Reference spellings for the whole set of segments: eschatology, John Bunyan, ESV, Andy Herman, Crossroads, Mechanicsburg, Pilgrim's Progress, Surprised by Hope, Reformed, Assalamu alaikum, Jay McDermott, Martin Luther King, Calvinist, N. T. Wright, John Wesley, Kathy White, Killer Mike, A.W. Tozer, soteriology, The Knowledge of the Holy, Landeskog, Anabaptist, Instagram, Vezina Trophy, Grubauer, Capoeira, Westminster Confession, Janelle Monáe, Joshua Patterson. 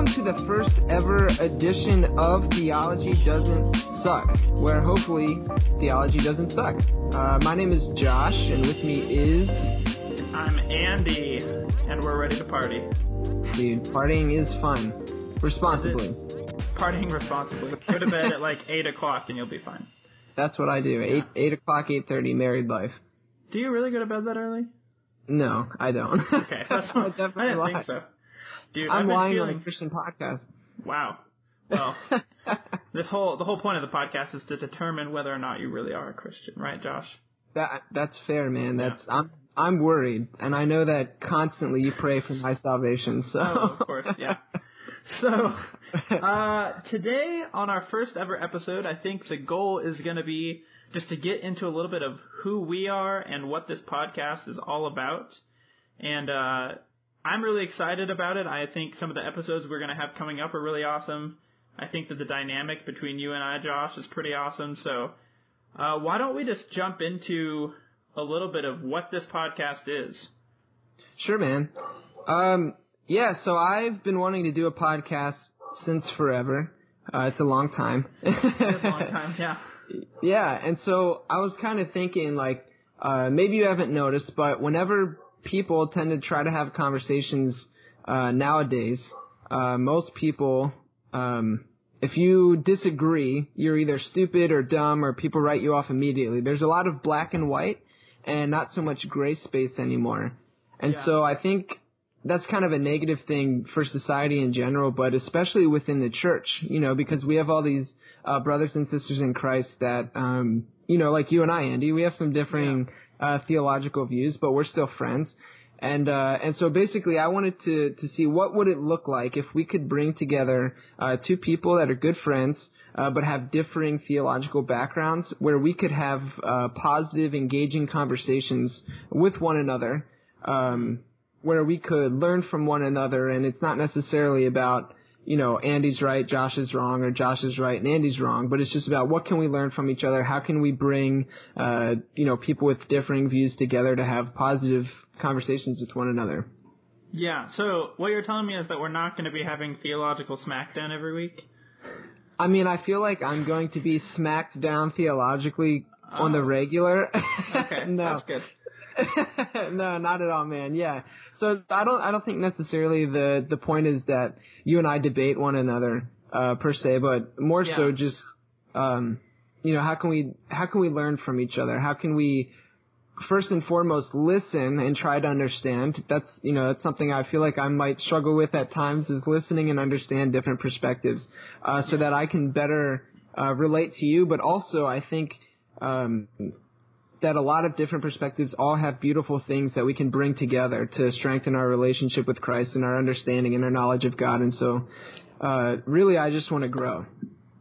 Welcome to the first ever edition of Theology Doesn't Suck, where hopefully theology doesn't suck. My name is Josh, and with me is... I'm Andy, and we're ready to party. Dude, partying is fun. Responsibly. Partying responsibly. Go to bed at like 8 o'clock and you'll be fine. That's what I do. Yeah. 8 o'clock, 8:30, married life. Do you really go to bed that early? No, I don't. Okay. I didn't think so. Dude, I'm lying on a Christian podcast. Wow. Well, the whole point of the podcast is to determine whether or not you really are a Christian, right, Josh? That's fair, man. I'm worried, and I know that constantly you pray for my salvation. So oh, of course, yeah. So today on our first ever episode, I think the goal is going to be just to get into a little bit of who we are and what this podcast is all about, and I'm really excited about it. I think some of the episodes we're going to have coming up are really awesome. I think that the dynamic between you and I, Josh, is pretty awesome. So why don't we just jump into a little bit of what this podcast is? Sure, man. Yeah, so I've been wanting to do a podcast since forever. It's a long time. It's a long time, yeah. Yeah, and so I was kind of thinking, like, maybe you haven't noticed, but whenever people tend to try to have conversations nowadays. Most people, if you disagree, you're either stupid or dumb or people write you off immediately. There's a lot of black and white and not so much gray space anymore. And so I think that's kind of a negative thing for society in general, but especially within the church, you know, because we have all these brothers and sisters in Christ that, you know, like you and I, Andy, we have some differing theological views, but we're still friends. And so basically I wanted to see what would it look like if we could bring together two people that are good friends but have differing theological backgrounds where we could have positive, engaging conversations with one another where we could learn from one another. And it's not necessarily about, you know, Andy's right, Josh is wrong, or Josh is right and Andy's wrong, but it's just about what can we learn from each other? How can we bring, you know, people with differing views together to have positive conversations with one another? Yeah, so what you're telling me is that we're not going to be having theological smackdown every week? I mean, I feel like I'm going to be smacked down theologically on the regular. Okay, no. That's good. No, not at all, man. Yeah. So I don't think necessarily the point is that you and I debate one another per se, but more so just you know, how can we learn from each other? How can we first and foremost listen and try to understand? That's, you know, that's something I feel like I might struggle with at times, is listening and understand different perspectives so that I can better relate to you, but also I think that a lot of different perspectives all have beautiful things that we can bring together to strengthen our relationship with Christ and our understanding and our knowledge of God. And so really, I just want to grow.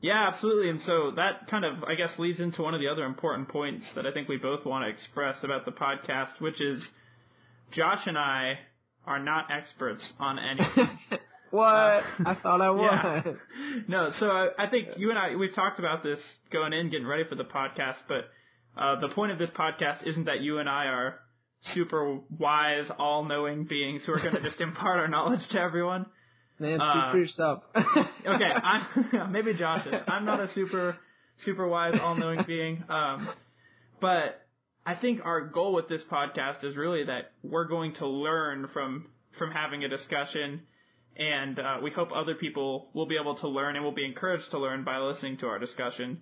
Yeah, absolutely. And so that kind of, I guess, leads into one of the other important points that I think we both want to express about the podcast, which is Josh and I are not experts on anything. What? I thought I was. Yeah. No, so I think you and I, we've talked about this going in, getting ready for the podcast, but the point of this podcast isn't that you and I are super wise, all-knowing beings who are going to just impart our knowledge to everyone. Man, speak for yourself. Okay, maybe Josh is. I'm not a super wise, all-knowing being. But I think our goal with this podcast is really that we're going to learn from having a discussion, and we hope other people will be able to learn and will be encouraged to learn by listening to our discussion.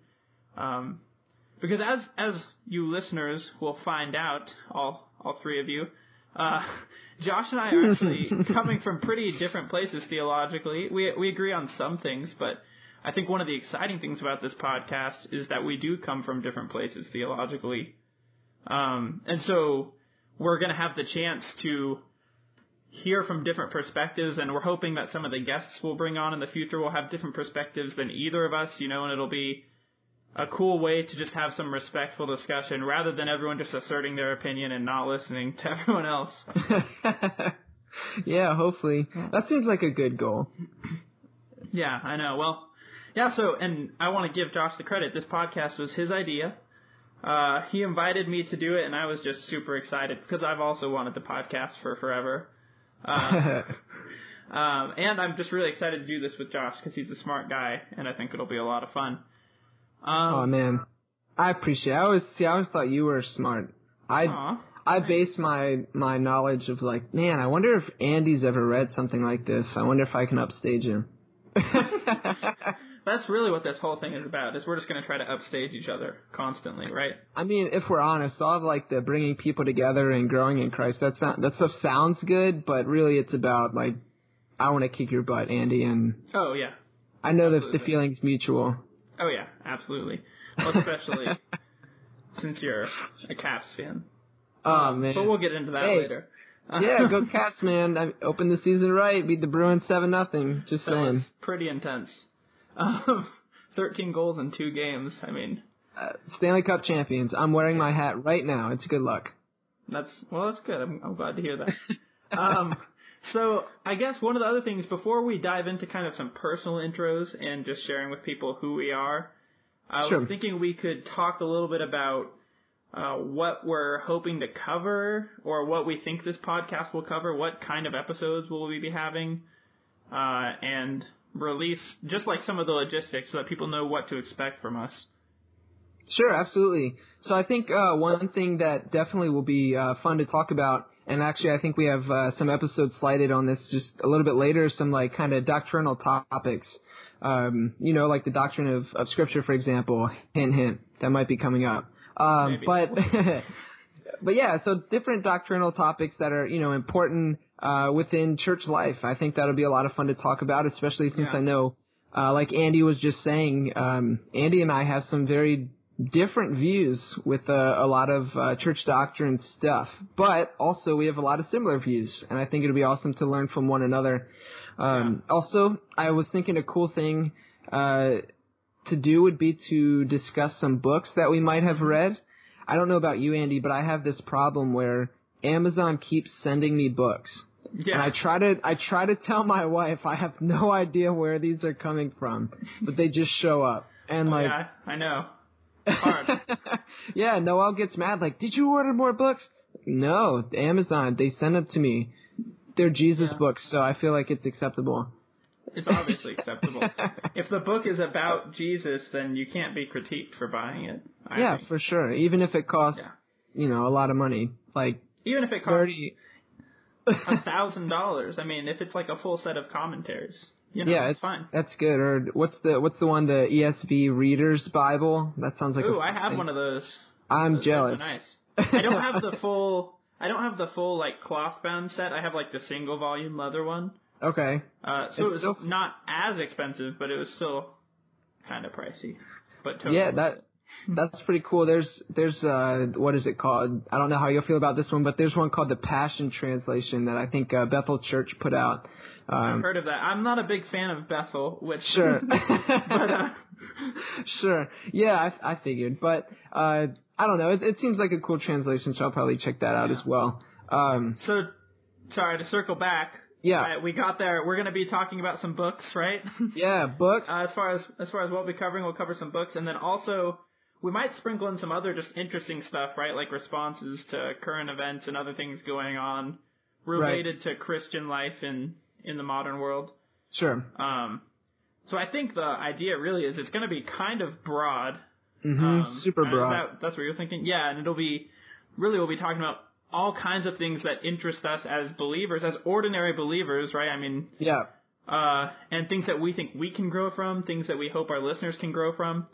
Because as you listeners will find out, all three of you, Josh and I are actually coming from pretty different places theologically. We agree on some things, but I think one of the exciting things about this podcast is that we do come from different places theologically. And so we're going to have the chance to hear from different perspectives, and we're hoping that some of the guests we'll bring on in the future will have different perspectives than either of us, you know, and it'll be a cool way to just have some respectful discussion rather than everyone just asserting their opinion and not listening to everyone else. Yeah, hopefully. That seems like a good goal. Yeah, I know. Well, yeah, so, and I want to give Josh the credit. This podcast was his idea. He invited me to do it, and I was just super excited because I've also wanted the podcast for forever. And I'm just really excited to do this with Josh because he's a smart guy, and I think it'll be a lot of fun. Oh man, I appreciate it. I always thought you were smart. I base my knowledge of like, man, I wonder if Andy's ever read something like this. I wonder if I can upstage him. That's really what this whole thing is about, is we're just going to try to upstage each other constantly, right? I mean, if we're honest, all of like the bringing people together and growing in Christ, that stuff sounds good, but really it's about like, I want to kick your butt, Andy, and oh yeah, I know absolutely. That the feeling's mutual. Oh yeah, absolutely. Well, especially since you're a Caps fan. Oh man! But we'll get into that later. Yeah, go Caps, man! Open the season right, beat the Bruins 7-0. Just that saying. Was pretty intense. 13 goals in 2 games. I mean, Stanley Cup champions. I'm wearing my hat right now. It's good luck. That's good. I'm glad to hear that. So I guess one of the other things before we dive into kind of some personal intros and just sharing with people who we are, I was thinking we could talk a little bit about what we're hoping to cover or what we think this podcast will cover, what kind of episodes will we be having, and release just like some of the logistics so that people know what to expect from us. Sure, absolutely. So I think one thing that definitely will be fun to talk about, and actually I think we have some episodes slided on this just a little bit later, some like kind of doctrinal topics. You know, like the doctrine of Scripture, for example, hint, hint, that might be coming up. But yeah, so different doctrinal topics that are, you know, important within church life. I think that'll be a lot of fun to talk about, especially since I know, like Andy was just saying, Andy and I have some very different views with a lot of church doctrine stuff, but also we have a lot of similar views, and I think it'll be awesome to learn from one another. Also, I was thinking a cool thing to do would be to discuss some books that we might have read. I don't know about you, Andy, but I have this problem where Amazon keeps sending me books. Yeah. And I try to tell my wife I have no idea where these are coming from, but they just show up. And like, yeah, I know. It's hard. Yeah, Noelle gets mad like, "Did you order more books?" No, Amazon, they send them to me. They're Jesus books, so I feel like it's acceptable. It's obviously acceptable. If the book is about Jesus, then you can't be critiqued for buying it. I think. For sure. Even if it costs, you know, a lot of money. Like even if it costs $1,000. I mean, if it's like a full set of commentaries, you know, it's fine. That's good. Or what's the one, the ESV Reader's Bible? That sounds like I have one of those. I'm jealous. Those are nice. I don't have the full like cloth bound set. I have like the single volume leather one. Okay. So it's still not as expensive, but it was still kind of pricey. But totally. Yeah, that's pretty cool. There's what is it called? I don't know how you'll feel about this one, but there's one called the Passion Translation that I think Bethel Church put out. I've heard of that. I'm not a big fan of Bethel, which sure. But, sure. Yeah, I figured, but I don't know. It seems like a cool translation, so I'll probably check that out as well. So, sorry, to circle back. Yeah. We got there. We're going to be talking about some books, right? Yeah, books. As far as what we'll be covering, we'll cover some books. And then also, we might sprinkle in some other just interesting stuff, right? Like responses to current events and other things going on related to Christian life in the modern world. Sure. So I think the idea really is it's going to be kind of broad. Mm-hmm. Super broad. That's what you're thinking? Yeah, and it'll be really we'll be talking about all kinds of things that interest us as believers, as ordinary believers, right? I mean, and things that we think we can grow from, things that we hope our listeners can grow from.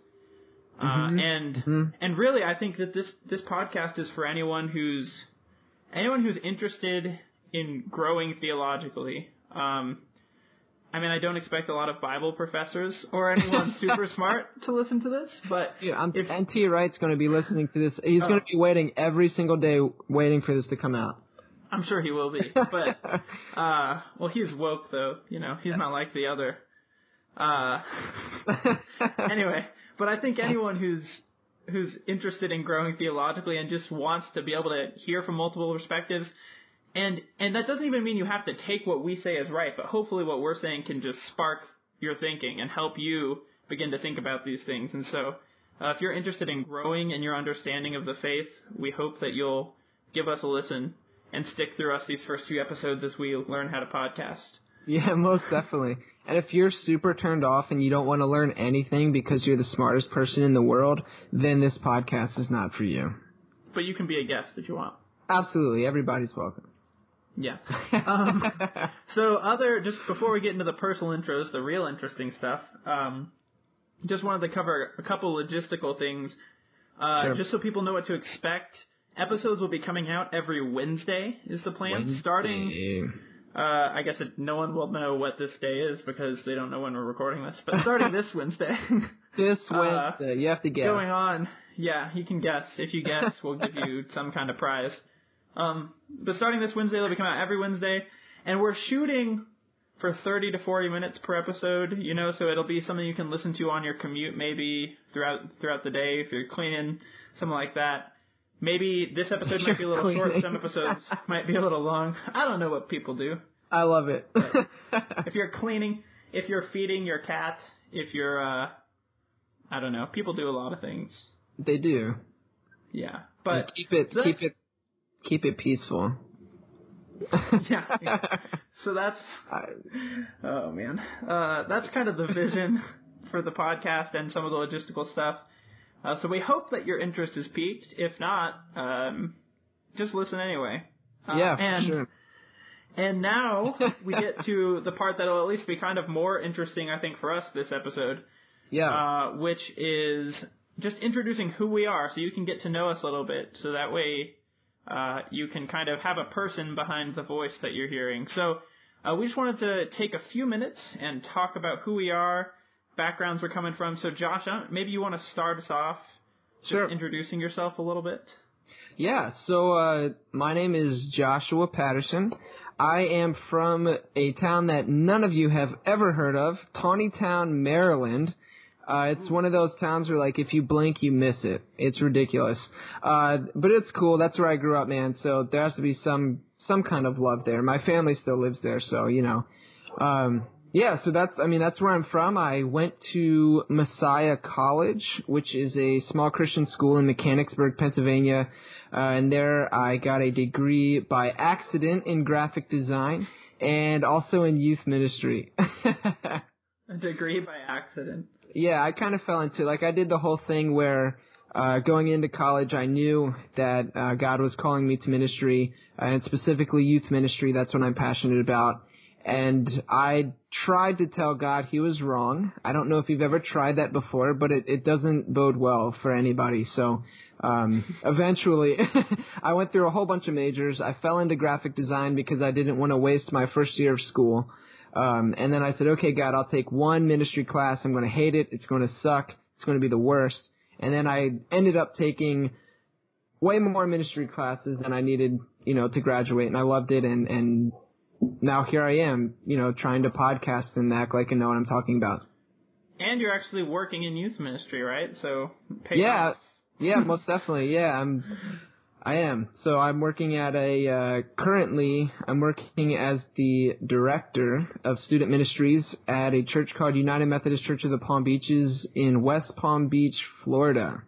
And really, I think that this podcast is for anyone who's interested in growing theologically. I mean, I don't expect a lot of Bible professors or anyone super smart to listen to this, but... Yeah, N. T. Wright's going to be listening to this. He's going to be waiting every single day, waiting for this to come out. I'm sure he will be, but... well, he's woke, though. You know, he's not like the other. Anyway, but I think anyone who's interested in growing theologically and just wants to be able to hear from multiple perspectives... And that doesn't even mean you have to take what we say as right, but hopefully what we're saying can just spark your thinking and help you begin to think about these things. And so if you're interested in growing in your understanding of the faith, we hope that you'll give us a listen and stick through us these first few episodes as we learn how to podcast. Yeah, most definitely. And if you're super turned off and you don't want to learn anything because you're the smartest person in the world, then this podcast is not for you. But you can be a guest if you want. Absolutely. Everybody's welcome. Yeah. Just before we get into the personal intros, the real interesting stuff, just wanted to cover a couple logistical things, sure. Just so people know what to expect. Episodes will be coming out every Wednesday is the plan. Starting, I guess no one will know what this day is because they don't know when we're recording this, but starting this Wednesday. This Wednesday, you have to guess. Going on, yeah, you can guess. If you guess, we'll give you some kind of prize. But starting this Wednesday, they'll be coming out every Wednesday, and we're shooting for 30 to 40 minutes per episode, you know, so it'll be something you can listen to on your commute maybe throughout the day if you're cleaning, something like that. Maybe this episode might be a little short. Some episodes might be a little long. I don't know what people do. I love it. If you're cleaning, if you're feeding your cat, if you're, I don't know. People do a lot of things. They do. Yeah. But and keep it peaceful. Yeah. So that's, oh man. That's kind of the vision for the podcast and some of the logistical stuff. So we hope that your interest is piqued. If not, just listen anyway. Sure. And now we get to the part that will at least be kind of more interesting, I think, for us this episode. Yeah. Which is just introducing who we are so you can get to know us a little bit. So that way you can kind of have a person behind the voice that you're hearing. So we just wanted to take a few minutes and talk about who we are, backgrounds we're coming from. So Josh, maybe you want to start us off just sure. introducing yourself a little bit. Yeah, so my name is Joshua Patterson. I am from a town that none of you have ever heard of, Tawnytown, Maryland. It's one of those towns where, like, if you blink, you miss it. It's ridiculous. But it's cool. That's where I grew up, man. So there has to be some kind of love there. My family still lives there, so, you know. Yeah, so that's where I'm from. I went to Messiah College, which is a small Christian school in Mechanicsburg, Pennsylvania. And there I got a degree by accident in graphic design and also in youth ministry. A degree by accident. Yeah, I kind of fell into, I did the whole thing where going into college, I knew that God was calling me to ministry, and specifically youth ministry. That's what I'm passionate about. And I tried to tell God he was wrong. I don't know if you've ever tried that before, but it doesn't bode well for anybody. So eventually I went through a whole bunch of majors. I fell into graphic design because I didn't want to waste my first year of school. And then I said, okay, God, I'll take one ministry class. I'm going to hate it. It's going to suck. It's going to be the worst. And then I ended up taking way more ministry classes than I needed, to graduate. And I loved it. And now here I am, trying to podcast and act like I know what I'm talking about. And you're actually working in youth ministry, right? So pay off. Yeah, most definitely. Yeah, I am. So I'm working at currently I'm working as the director of student ministries at a church called United Methodist Church of the Palm Beaches in West Palm Beach, Florida.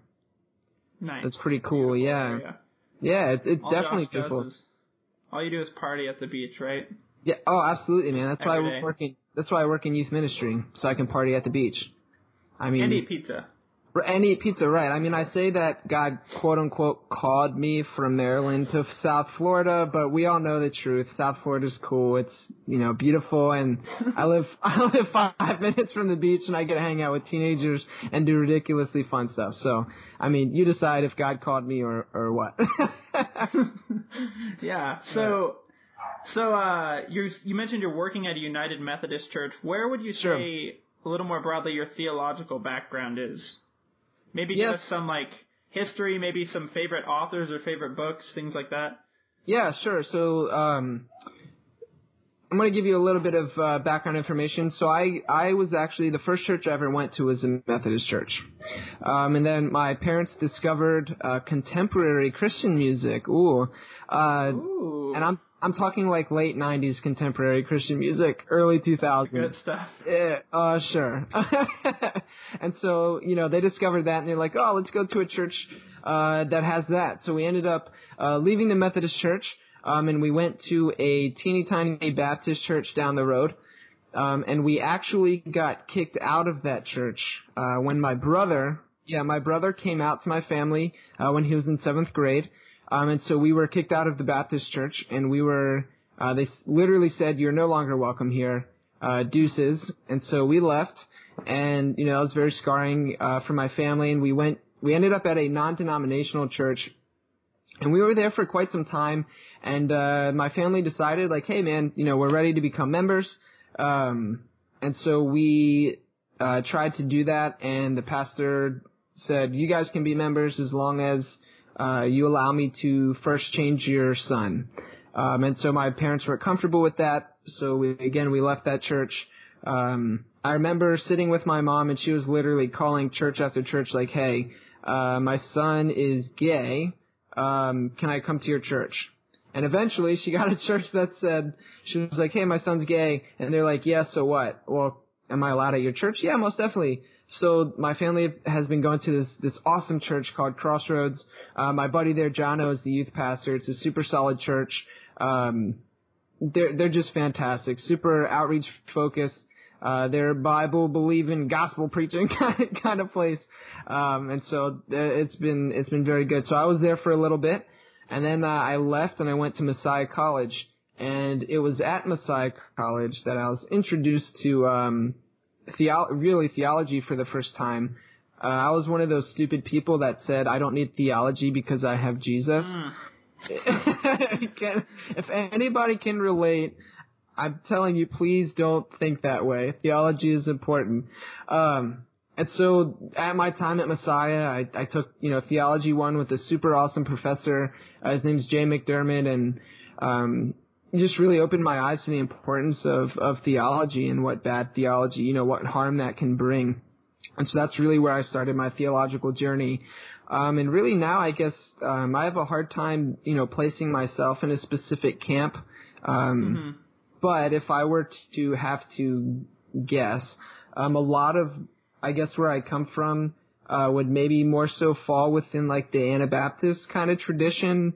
Nice. That's pretty cool. Beautiful area. Yeah, it's definitely beautiful. All you do is party at the beach, right? Yeah. Oh, absolutely, man. That's why I work in. That's why I work in youth ministry, so I can party at the beach. I mean, and eat pizza. And eat pizza, right? I mean, I say that God, quote unquote, called me from Maryland to South Florida, but we all know the truth. South Florida's cool. It's beautiful, and I live 5 minutes from the beach, and I get to hang out with teenagers and do ridiculously fun stuff. So, I mean, you decide if God called me or what. Yeah. So you mentioned you're working at a United Methodist Church. Where would you say sure. a little more broadly your theological background is? Maybe yes. just some, history, maybe some favorite authors or favorite books, things like that. Yeah, sure. So I'm going to give you a little bit of background information. So I was actually – the first church I ever went to was a Methodist church. And then my parents discovered contemporary Christian music. Ooh. Ooh. And I'm talking late 90s contemporary Christian music, early 2000s. Good stuff. Yeah, sure. And so, they discovered that and they're like, oh, let's go to a church that has that. So we ended up leaving the Methodist church and we went to a teeny tiny Baptist church down the road. And we actually got kicked out of that church when my brother came out to my family when he was in 7th grade. And so we were kicked out of the Baptist church, and we were they literally said, "You're no longer welcome here, deuces." And so we left, and it was very scarring for my family. And we ended up at a non-denominational church, and we were there for quite some time. And my family decided, like, "Hey, man, we're ready to become members." And so we tried to do that, and the pastor said, "You guys can be members as long as you allow me to first change your son." And so my parents were comfortable with that, so we left that church. I remember sitting with my mom, and she was literally calling church after church, like, "Hey, my son is gay. Can I come to your church?" And eventually she got a church that said, she was like, "Hey, my son's gay." And they're like, "Yeah, so what? Well, am I allowed at your church?" "Yeah, most definitely." So my family has been going to this awesome church called Crossroads. My buddy there, Jono, is the youth pastor. It's a super solid church. They're just fantastic, super outreach focused. They're Bible believing, gospel preaching kind of place. And so it's been very good. So I was there for a little bit. And then I left and I went to Messiah College, and it was at Messiah College that I was introduced to theology for the first time. I was one of those stupid people that said, "I don't need theology because I have Jesus." If anybody can relate, I'm telling you, please don't think that way. Theology is important. And so at my time at Messiah, I took, Theology 1 with a super awesome professor. His name's Jay McDermott, and he just really opened my eyes to the importance of theology and what bad theology, what harm that can bring. And so that's really where I started my theological journey. And really now, I guess, I have a hard time, placing myself in a specific camp. But if I were to have to guess, a lot of, I guess, where I come from would maybe more so fall within like the Anabaptist kind of tradition.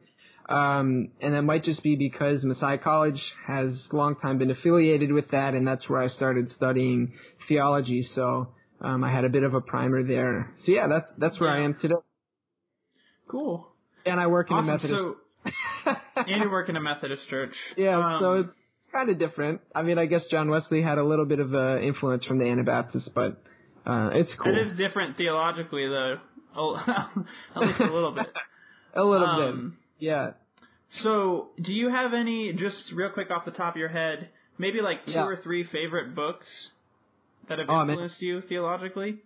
And that might just be because Messiah College has long time been affiliated with that, and that's where I started studying theology. So I had a bit of a primer there. So, yeah, that's where I am today. Cool. And I work in a Methodist. So, and you work in a Methodist church. Yeah, so it's kind of different. I mean, I guess John Wesley had a little bit of influence from the Anabaptists, but it's cool. It is different theologically, though, at least a little bit. A little bit, yeah. So do you have any, just real quick off the top of your head, maybe like two or three favorite books that have influenced you theologically?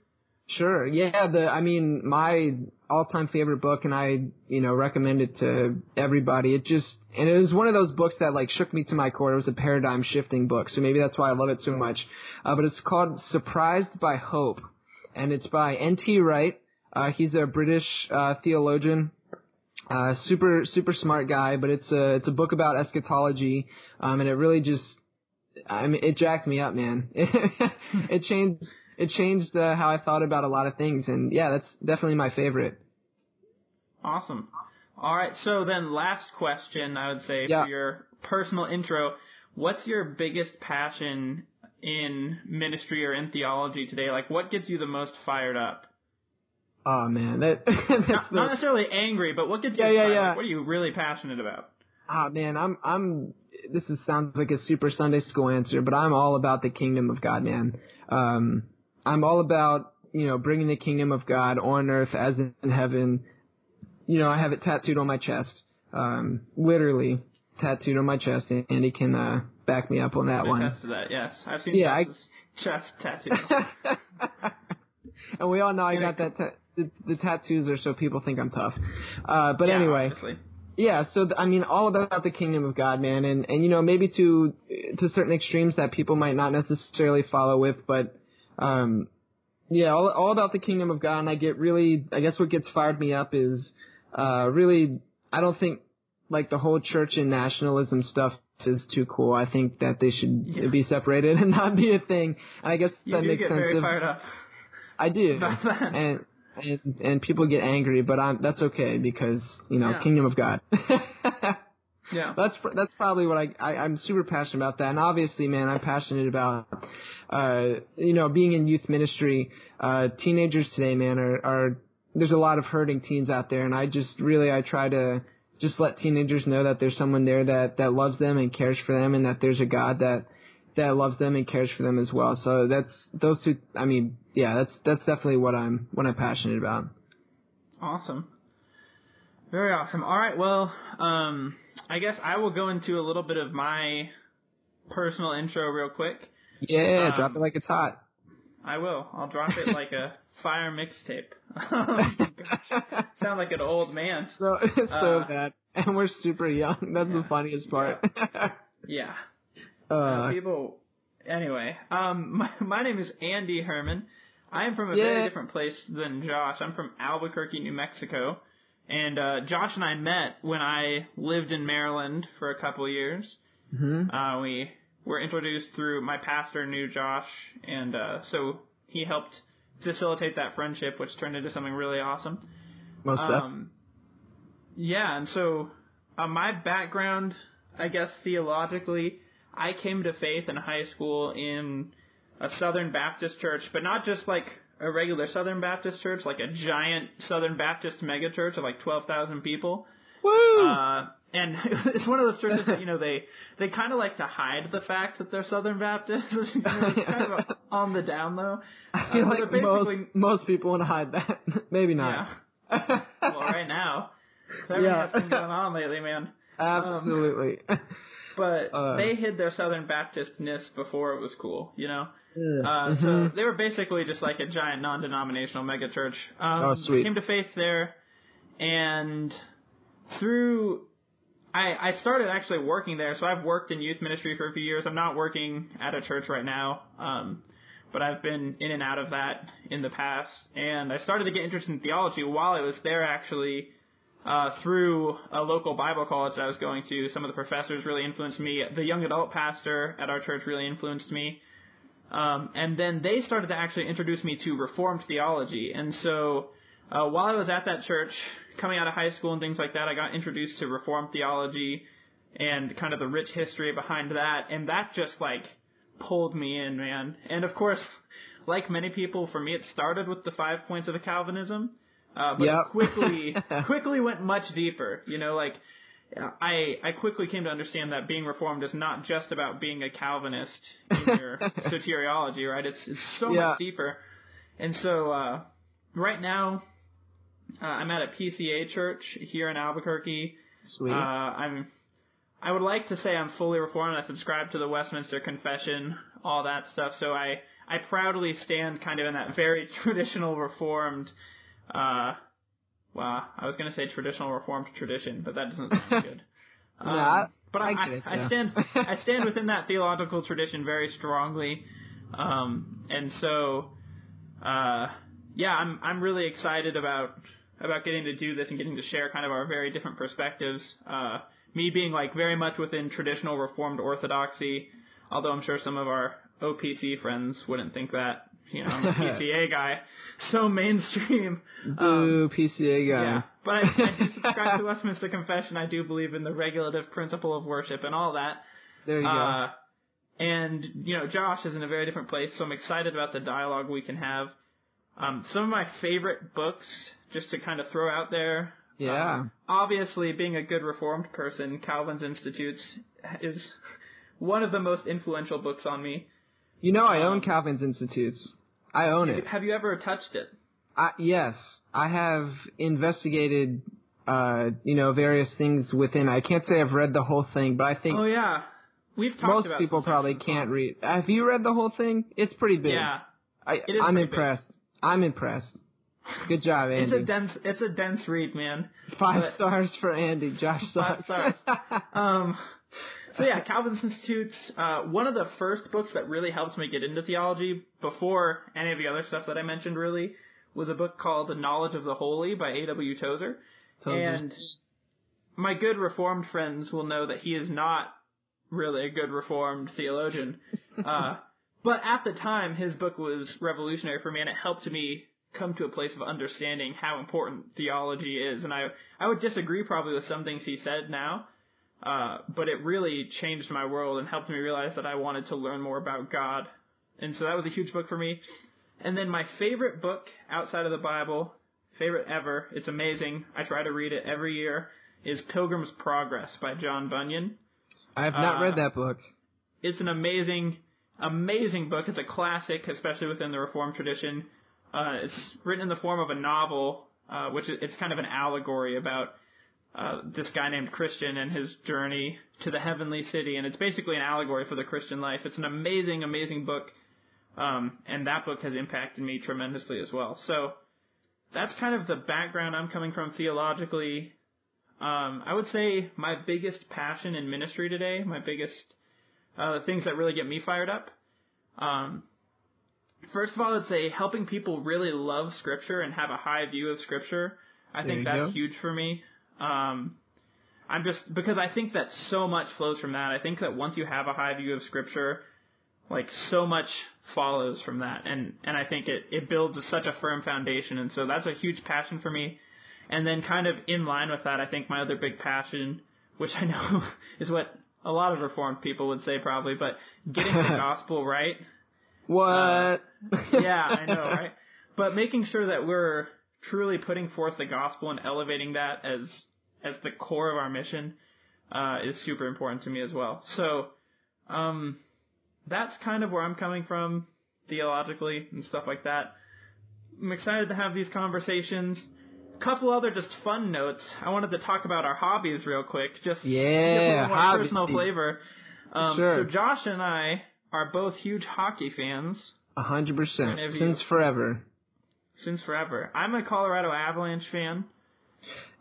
Sure, yeah. My all-time favorite book, and I, recommend it to everybody. It was one of those books that like shook me to my core. It was a paradigm-shifting book, so maybe that's why I love it so much. But it's called Surprised by Hope, and it's by N. T. Wright. He's a British theologian, super super smart guy. But it's a book about eschatology, and it really just, it jacked me up, man. It changed. It changed how I thought about a lot of things, and yeah, that's definitely my favorite. Awesome. All right, so then last question, I would say, for your personal intro, what's your biggest passion in ministry or in theology today? Like, what gets you the most fired up? Oh, man. Not necessarily angry, but what gets you fired up? What are you really passionate about? Oh, man, I'm this sounds like a super Sunday school answer, but I'm all about the kingdom of God, man. I'm all about, bringing the kingdom of God on earth as in heaven. I have it tattooed on my chest, literally tattooed on my chest, and Andy can back me up on that one. Attest to that, yes. I've seen chest tattooed. And we all know I got that. The tattoos are so people think I'm tough. But anyway. Obviously. Yeah, so all about the kingdom of God, man, and maybe to certain extremes that people might not necessarily follow with, but all about the kingdom of God. And I get really, I guess what gets fired me up is really, I don't think like the whole church and nationalism stuff is too cool. I think that they should be separated and not be a thing. And I guess that makes sense. You get very fired up. I do. About that. And people get angry, but that's okay because, kingdom of God. Yeah. That's probably what I'm super passionate about that. And obviously, man, I'm passionate about, being in youth ministry. Teenagers today, man, there's a lot of hurting teens out there. And I try to just let teenagers know that there's someone there that loves them and cares for them, and that there's a God that loves them and cares for them as well. So that's definitely what I'm passionate about. Awesome. Very awesome. All right. Well, I guess I will go into a little bit of my personal intro real quick. Yeah, drop it like it's hot. I will. I'll drop it like a fire mixtape. Gosh, sound like an old man. So bad. And we're super young. That's the funniest part. Yeah. People. Anyway, my name is Andy Herman. I am from a very different place than Josh. I'm from Albuquerque, New Mexico. And Josh and I met when I lived in Maryland for a couple years. Mm-hmm. We were introduced through my pastor knew Josh, and so he helped facilitate that friendship, which turned into something really awesome. Most and so my background, I guess theologically, I came to faith in high school in a Southern Baptist church, but not just like a regular Southern Baptist church, like a giant Southern Baptist megachurch of like 12,000 people. Woo! And it's one of those churches that, they kind of like to hide the fact that they're Southern Baptist. It's kind of on the down low. I feel like most people want to hide that. Maybe not. Yeah. Well, right now. Everything that's been going on lately, man. Absolutely. But they hid their Southern Baptist-ness before it was cool, So they were basically just like a giant non-denominational megachurch. Oh, sweet. Came to faith there, and I started actually working there. So I've worked in youth ministry for a few years. I'm not working at a church right now, but I've been in and out of that in the past. And I started to get interested in theology while I was there, actually. Through a local Bible college that I was going to, some of the professors really influenced me. The young adult pastor at our church really influenced me. And then they started to actually introduce me to Reformed theology. And so while I was at that church, coming out of high school and things like that, I got introduced to Reformed theology and kind of the rich history behind that. And that just, pulled me in, man. And, of course, like many people, for me, it started with the 5 points of Calvinism. But it quickly went much deeper. I quickly came to understand that being Reformed is not just about being a Calvinist in your soteriology, right? It's so much deeper. And so right now I'm at a PCA church here in Albuquerque. Sweet. I would like to say I'm fully Reformed. I subscribe to the Westminster Confession, all that stuff. So I proudly stand kind of in that very traditional Reformed. Well, I was going to say traditional Reformed tradition, but that doesn't sound good. I stand within that theological tradition very strongly. And so, I'm really excited about getting to do this and getting to share kind of our very different perspectives. Me being very much within traditional Reformed orthodoxy, although I'm sure some of our OPC friends wouldn't think that. I'm a PCA guy, so mainstream. Boo, PCA guy. Yeah, but I do subscribe to Westminster Confession. I do believe in the regulative principle of worship and all that. There you go. And, Josh is in a very different place, so I'm excited about the dialogue we can have. Some of my favorite books, just to kind of throw out there. Yeah. Obviously, being a good Reformed person, Calvin's Institutes is one of the most influential books on me. I own Calvin's Institutes. I own it. Have you ever touched it? Yes. I have investigated, various things within. I can't say I've read the whole thing, but I think. Oh, yeah. We've talked about it. Most people probably can't read. Have you read the whole thing? It's pretty big. Yeah. I'm impressed. I'm impressed. Good job, Andy. It's a dense read, man. 5 stars for Andy. Josh sucks. 5 stars. So yeah, Calvin's Institutes, one of the first books that really helped me get into theology before any of the other stuff that I mentioned really was a book called The Knowledge of the Holy by A.W. Tozer. And my good Reformed friends will know that he is not really a good Reformed theologian. But at the time, his book was revolutionary for me, and it helped me come to a place of understanding how important theology is. And I would disagree probably with some things he said now. But it really changed my world and helped me realize that I wanted to learn more about God. And so that was a huge book for me. And then my favorite book outside of the Bible, favorite ever, it's amazing, I try to read it every year, is Pilgrim's Progress by John Bunyan. I have not read that book. It's an amazing, amazing book. It's a classic, especially within the Reformed tradition. It's written in the form of a novel, which it's kind of an allegory about this guy named Christian and his journey to the heavenly city. And it's basically an allegory for the Christian life. It's an amazing, amazing book. And that book has impacted me tremendously as well. So that's kind of the background I'm coming from theologically. I would say my biggest passion in ministry today, my biggest things that really get me fired up. First of all, I'd say helping people really love Scripture and have a high view of Scripture. I think that's huge for me. Because I think that so much flows from that. I think that once you have a high view of Scripture, like so much follows from that. And I think it builds such a firm foundation. And so that's a huge passion for me. And then kind of in line with that, I think my other big passion, which I know is what a lot of Reformed people would say probably, but getting the gospel right. What? Yeah, I know, right? But making sure that we're truly putting forth the gospel and elevating that as the core of our mission is super important to me as well. So that's kind of where I'm coming from theologically and stuff like that. I'm excited to have these conversations. Couple other just fun notes. I wanted to talk about our hobbies real quick, just give a more personal flavor. Sure. So Josh and I are both huge hockey fans. 100%. Since forever. Since forever. I'm a Colorado Avalanche fan.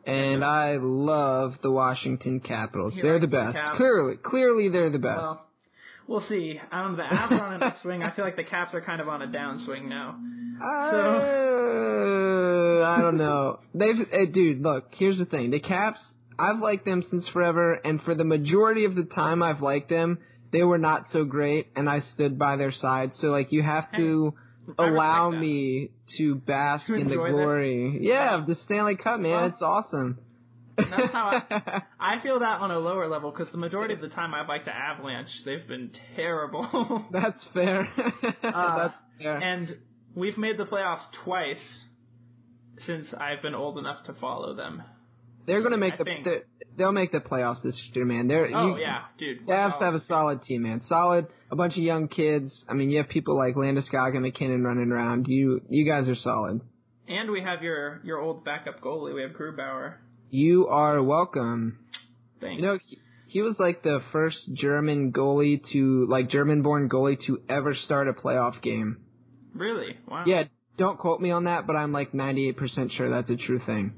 And I love the Washington Capitals. They're the best. Clearly they're the best. Well, we'll see. The Avs are on an upswing. I feel like the Caps are kind of on a downswing now. I don't know. Dude, look, here's the thing. The Caps, I've liked them since forever, and for the majority of the time I've liked them, they were not so great, and I stood by their side. So, like, you have to allow me to bask in the glory. Yeah, of the Stanley Cup, man. Well, it's awesome. That's how I feel that on a lower level, because the majority of the time I've liked the Avalanche. They've been terrible. That's fair. That's fair. And we've made the playoffs twice since I've been old enough to follow them. They're going to make they'll make the playoffs this year, man. Dude. They have to have a solid team, man. Solid, a bunch of young kids. I mean, you have people like Landeskog and McKinnon running around. You guys are solid. And we have your old backup goalie. We have Grubauer. You are welcome. Thanks. You know, he was like the first German-born goalie to ever start a playoff game. Really? Wow. Yeah, don't quote me on that, but I'm like 98% sure that's a true thing.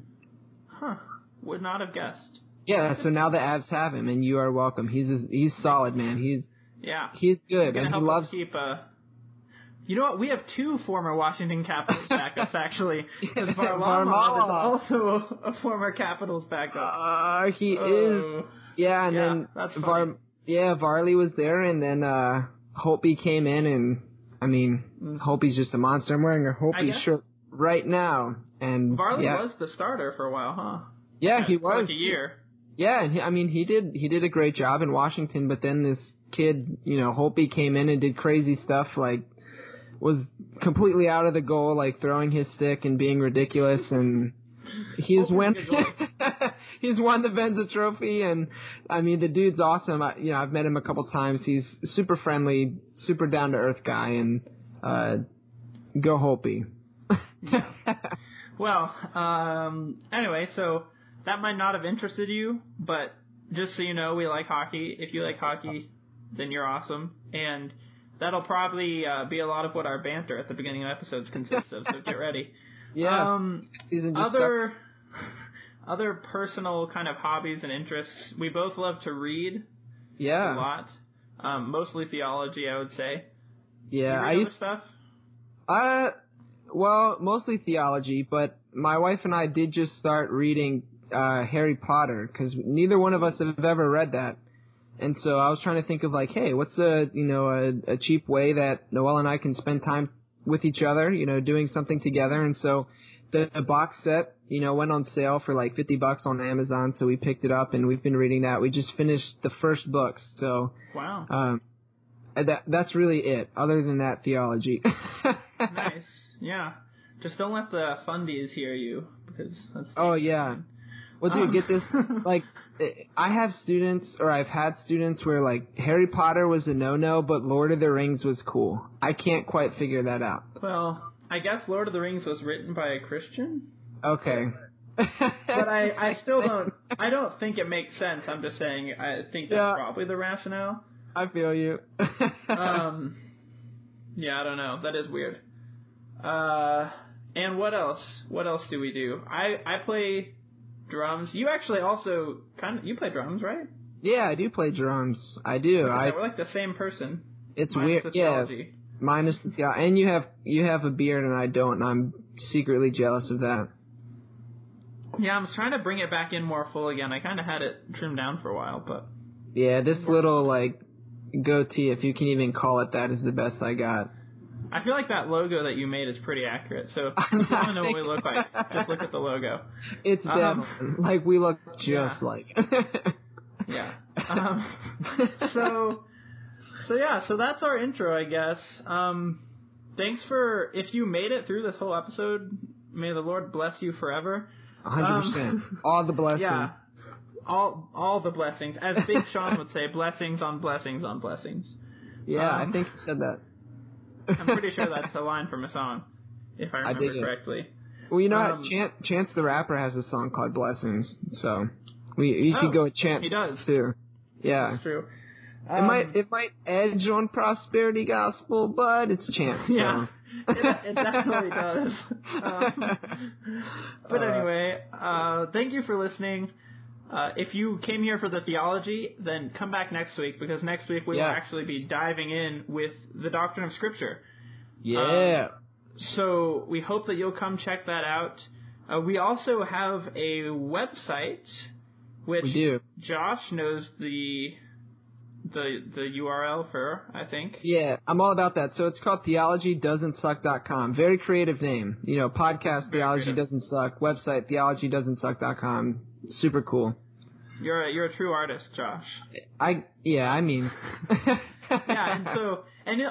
Huh. Would not have guessed. Yeah, so now the Avs have him, and you are welcome. He's solid, man. He's good, and he loves... You know what? We have two former Washington Capitals backups, actually. Because Varlamov is also a former Capitals backup. He is. Yeah, and then Varley was there, and then Holtby came in, and, I mean, Holtby's just a monster. I'm wearing a Holtby shirt right now. And Varley was the starter for a while, huh? Yeah, he was. Like a year. Yeah, and he did a great job in Washington, but then this kid, Holtby came in and did crazy stuff, like, was completely out of the goal, like throwing his stick and being ridiculous, and he's won the Vezina Trophy, and I mean the dude's awesome. I've met him a couple times. He's super friendly, super down to earth guy, and go Holtby. Well, anyway, so that might not have interested you, but just so you know, we like hockey. If you like hockey, then you're awesome, and that'll probably be a lot of what our banter at the beginning of episodes consists of, so get ready. Yeah. Other personal kind of hobbies and interests. We both love to read. Yeah. A lot. Mostly theology, I would say. Yeah. Do you read other stuff? Well, mostly theology, but my wife and I did just start reading Harry Potter, because neither one of us have ever read that. And so I was trying to think of like, hey, what's a cheap way that Noelle and I can spend time with each other, doing something together. And so The box set, you know, went on sale for like $50 on Amazon, so we picked it up and we've been reading that. We just finished the first book, so wow. That's really it. Other than that, theology. Nice, yeah. Just don't let the fundies hear you, because that's... Oh yeah. Well, dude, get this. Like, I've had students where like Harry Potter was a no-no, but Lord of the Rings was cool. I can't quite figure that out. Well, I guess Lord of the Rings was written by a Christian. Okay. But I still don't. I don't think it makes sense. I'm just saying. I think that's probably the rationale. I feel you. Yeah, I don't know. That is weird. And what else? What else do we do? I play drums. You actually also you play drums, right? Yeah, I do play drums. I do. We're like the same person. It's weird. Yeah. Minus the theology. And you have a beard and I don't, and I'm secretly jealous of that. Yeah, I'm trying to bring it back in more full again. I kind of had it trimmed down for a while, but... Yeah, this little, like, goatee, if you can even call it that, is the best I got. I feel like that logo that you made is pretty accurate, so if you want to know what we look like, just look at the logo. It's definitely, like, we look just like... Yeah. So that's our intro, I guess. Thanks for, if you made it through this whole episode, may the Lord bless you forever. 100%. All the blessings. Yeah. All the blessings. As Big Sean would say, blessings on blessings on blessings. Yeah, I think he said that. I'm pretty sure that's a line from a song, if I remember correctly. Well, you know, Chance the Rapper has a song called Blessings, so you could go with Chance. He does. Too. Yeah. That's true. It might edge on prosperity gospel, but it's Chance. So. Yeah, it definitely does. But anyway, thank you for listening. If you came here for the theology, then come back next week, because next week we will actually be diving in with the doctrine of Scripture. Yeah. So we hope that you'll come check that out. We also have a website, which Josh knows the URL for, I think. Yeah, I'm all about that. So it's called theologydoesntsuck.com. Very creative name. You know, podcast Theology Doesn't Suck, website theologydoesntsuck.com. Super cool. You're a true artist, Josh. Yeah, and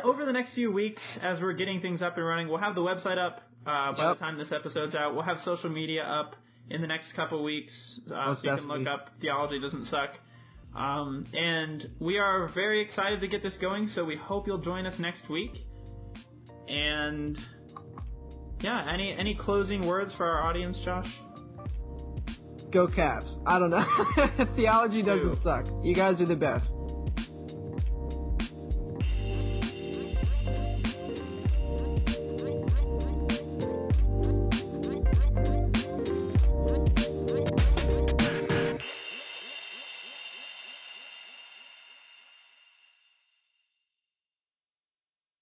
over the next few weeks, as we're getting things up and running, we'll have the website up by the time this episode's out. We'll have social media up in the next couple weeks, so you can look up Theology Doesn't Suck. And we are very excited to get this going, so we hope you'll join us next week. And yeah, any closing words for our audience, Josh? Go Cavs. I don't know. Theology doesn't suck. You guys are the best.